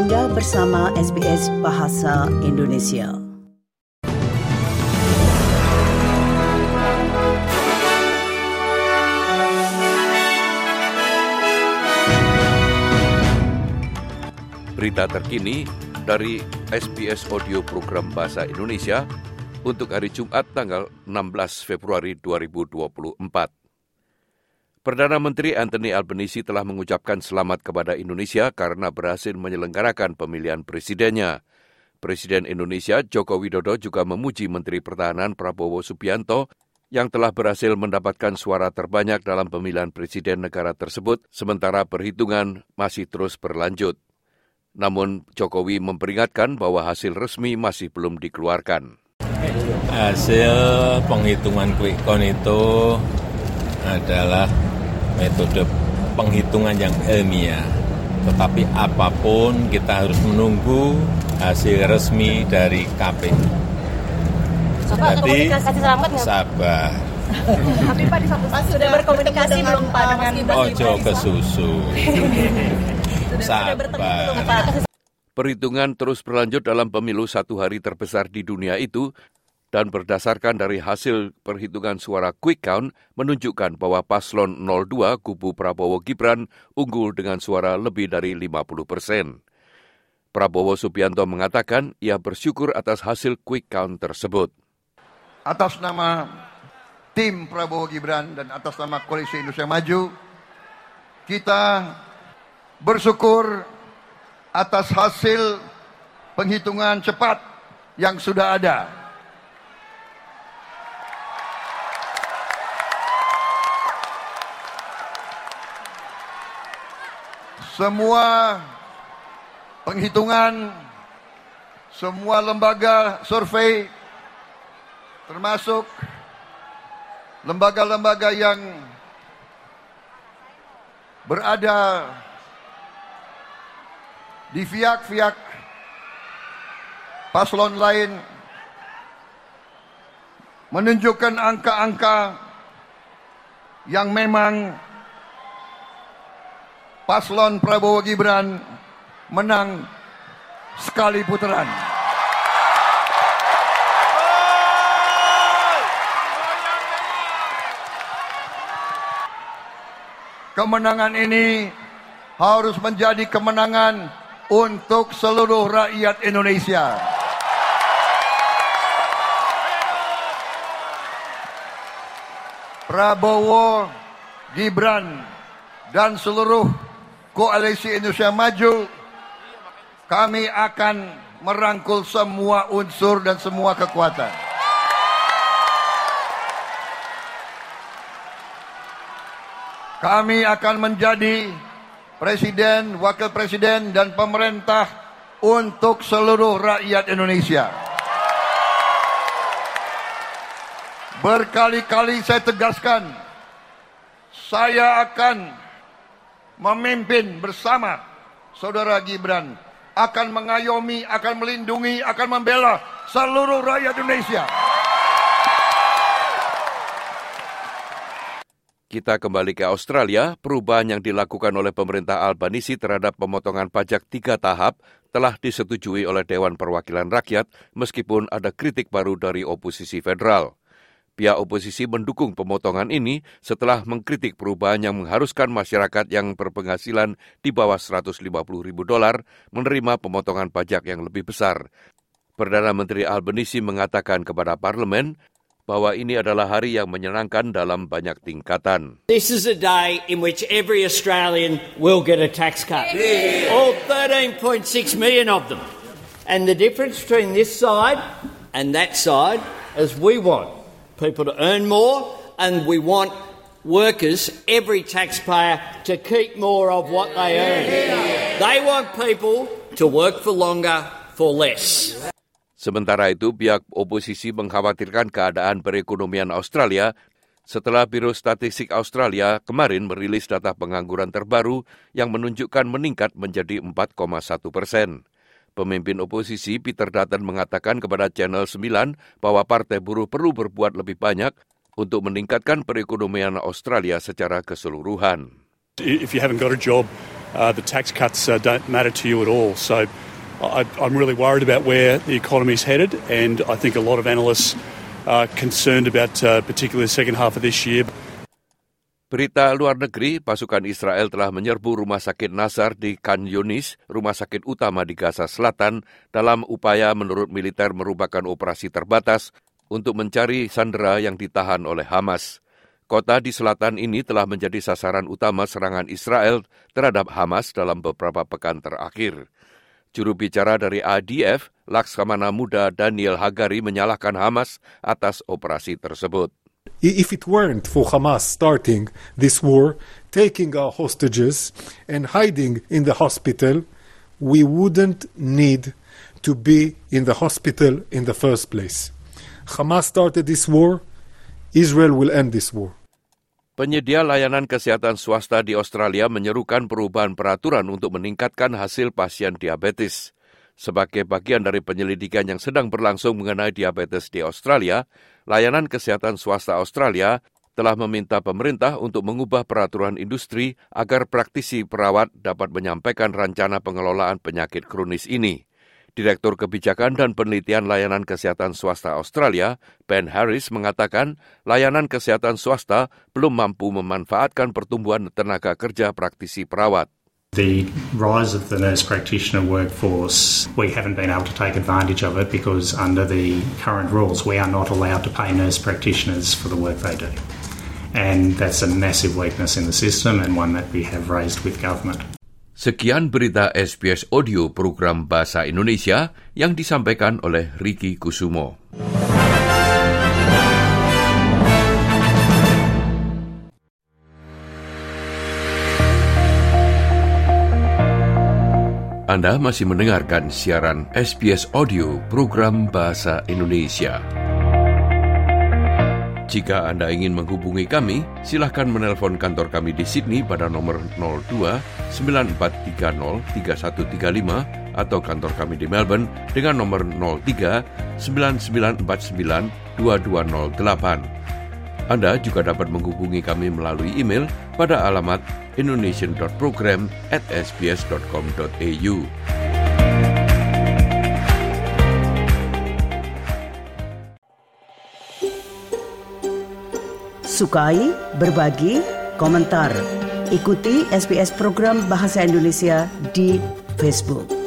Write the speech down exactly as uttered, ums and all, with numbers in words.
Anda bersama S B S Bahasa Indonesia. Berita terkini dari S B S Audio Program Bahasa Indonesia untuk hari Jumat tanggal enam belas Februari dua ribu dua puluh empat. Perdana Menteri Anthony Albanese telah mengucapkan selamat kepada Indonesia karena berhasil menyelenggarakan pemilihan presidennya. Presiden Indonesia Joko Widodo juga memuji Menteri Pertahanan Prabowo Subianto yang telah berhasil mendapatkan suara terbanyak dalam pemilihan presiden negara tersebut, sementara perhitungan masih terus berlanjut. Namun Jokowi memperingatkan bahwa hasil resmi masih belum dikeluarkan. Hasil penghitungan quick count itu adalah metode penghitungan yang ilmiah, tetapi apapun kita harus menunggu hasil resmi dari K P U. Jadi sabar. Tapi Pak, di satu sisi sudah berkomunikasi belum Pak dengan Mas Gibran? Ojo ke susu. Sabar. Perhitungan terus berlanjut dalam pemilu satu hari terbesar di dunia itu. Dan berdasarkan dari hasil perhitungan suara quick count menunjukkan bahwa paslon nol dua kubu Prabowo Gibran unggul dengan suara lebih dari lima puluh persen. Prabowo Subianto mengatakan ia bersyukur atas hasil quick count tersebut. Atas nama tim Prabowo Gibran dan atas nama Koalisi Indonesia Maju, kita bersyukur atas hasil penghitungan cepat yang sudah ada. Semua penghitungan, semua lembaga survei, termasuk lembaga-lembaga yang berada di pihak-pihak paslon lain, menunjukkan angka-angka yang memang paslon Prabowo Gibran menang sekali putaran. Kemenangan ini harus menjadi kemenangan untuk seluruh rakyat Indonesia. Prabowo Gibran dan seluruh Koalisi Indonesia Maju, kami akan merangkul semua unsur dan semua kekuatan. Kami akan menjadi presiden, wakil presiden, dan pemerintah untuk seluruh rakyat Indonesia. Berkali-kali saya tegaskan, saya akan memimpin bersama Saudara Gibran, akan mengayomi, akan melindungi, akan membela seluruh rakyat Indonesia. Kita kembali ke Australia. Perubahan yang dilakukan oleh pemerintah Albanese terhadap pemotongan pajak tiga tahap telah disetujui oleh Dewan Perwakilan Rakyat, meskipun ada kritik baru dari oposisi federal. Pihak oposisi mendukung pemotongan ini setelah mengkritik perubahan yang mengharuskan masyarakat yang berpenghasilan di bawah seratus lima puluh ribu dolar menerima pemotongan pajak yang lebih besar. Perdana Menteri Albanese mengatakan kepada parlemen bahwa ini adalah hari yang menyenangkan dalam banyak tingkatan. This is a day in which every Australian will get a tax cut. All thirteen point six million of them. And the difference between this side and that side is we want people to earn more, and we want workers, every taxpayer, to keep more of what they earn. They want people to work for longer, for less. Sementara itu, pihak oposisi mengkhawatirkan keadaan perekonomian Australia setelah Biro Statistik Australia kemarin merilis data pengangguran terbaru yang menunjukkan meningkat menjadi empat koma satu persen. Pemimpin oposisi Peter Dutton mengatakan kepada Channel sembilan bahwa Partai Buruh perlu berbuat lebih banyak untuk meningkatkan perekonomian Australia secara keseluruhan. If you haven't got a job, uh, the tax cuts uh, don't matter to you at all. So I, I'm really worried about where the economy is headed, and I think a lot of analysts are concerned about uh, particularly the second half of this year. Berita luar negeri, pasukan Israel telah menyerbu rumah sakit Nasar di Khan Yunis, rumah sakit utama di Gaza Selatan, dalam upaya menurut militer merupakan operasi terbatas untuk mencari sandera yang ditahan oleh Hamas. Kota di selatan ini telah menjadi sasaran utama serangan Israel terhadap Hamas dalam beberapa pekan terakhir. Juru bicara dari I D F, Laksamana Muda Daniel Hagari, menyalahkan Hamas atas operasi tersebut. If it weren't for Hamas starting this war, taking our hostages and hiding in the hospital, we wouldn't need to be in the hospital in the first place. Hamas started this war, Israel will end this war. Penyedia layanan kesehatan swasta di Australia menyerukan perubahan peraturan untuk meningkatkan hasil pasien diabetes. Sebagai bagian dari penyelidikan yang sedang berlangsung mengenai diabetes di Australia, layanan kesehatan swasta Australia telah meminta pemerintah untuk mengubah peraturan industri agar praktisi perawat dapat menyampaikan rencana pengelolaan penyakit kronis ini. Direktur Kebijakan dan Penelitian Layanan Kesehatan Swasta Australia, Ben Harris, mengatakan layanan kesehatan swasta belum mampu memanfaatkan pertumbuhan tenaga kerja praktisi perawat. The rise of the nurse practitioner workforce, we haven't been able to take advantage of it because under the current rules we are not allowed to pay nurse practitioners for the work they do. And that's a massive weakness in the system and one that we have raised with government. Sekian berita S B S Audio program Bahasa Indonesia yang disampaikan oleh Ricky Kusumo. Anda masih mendengarkan siaran S B S Audio, program Bahasa Indonesia. Jika Anda ingin menghubungi kami, silakan menelpon kantor kami di Sydney pada nomor nol dua sembilan empat tiga nol tiga satu tiga lima atau kantor kami di Melbourne dengan nomor nol tiga sembilan sembilan empat sembilan dua dua nol delapan. Anda juga dapat menghubungi kami melalui email pada alamat indonesian dot program at s b s dot com dot a u. Sukai, berbagi, komentar. Ikuti S B S program Bahasa Indonesia di Facebook.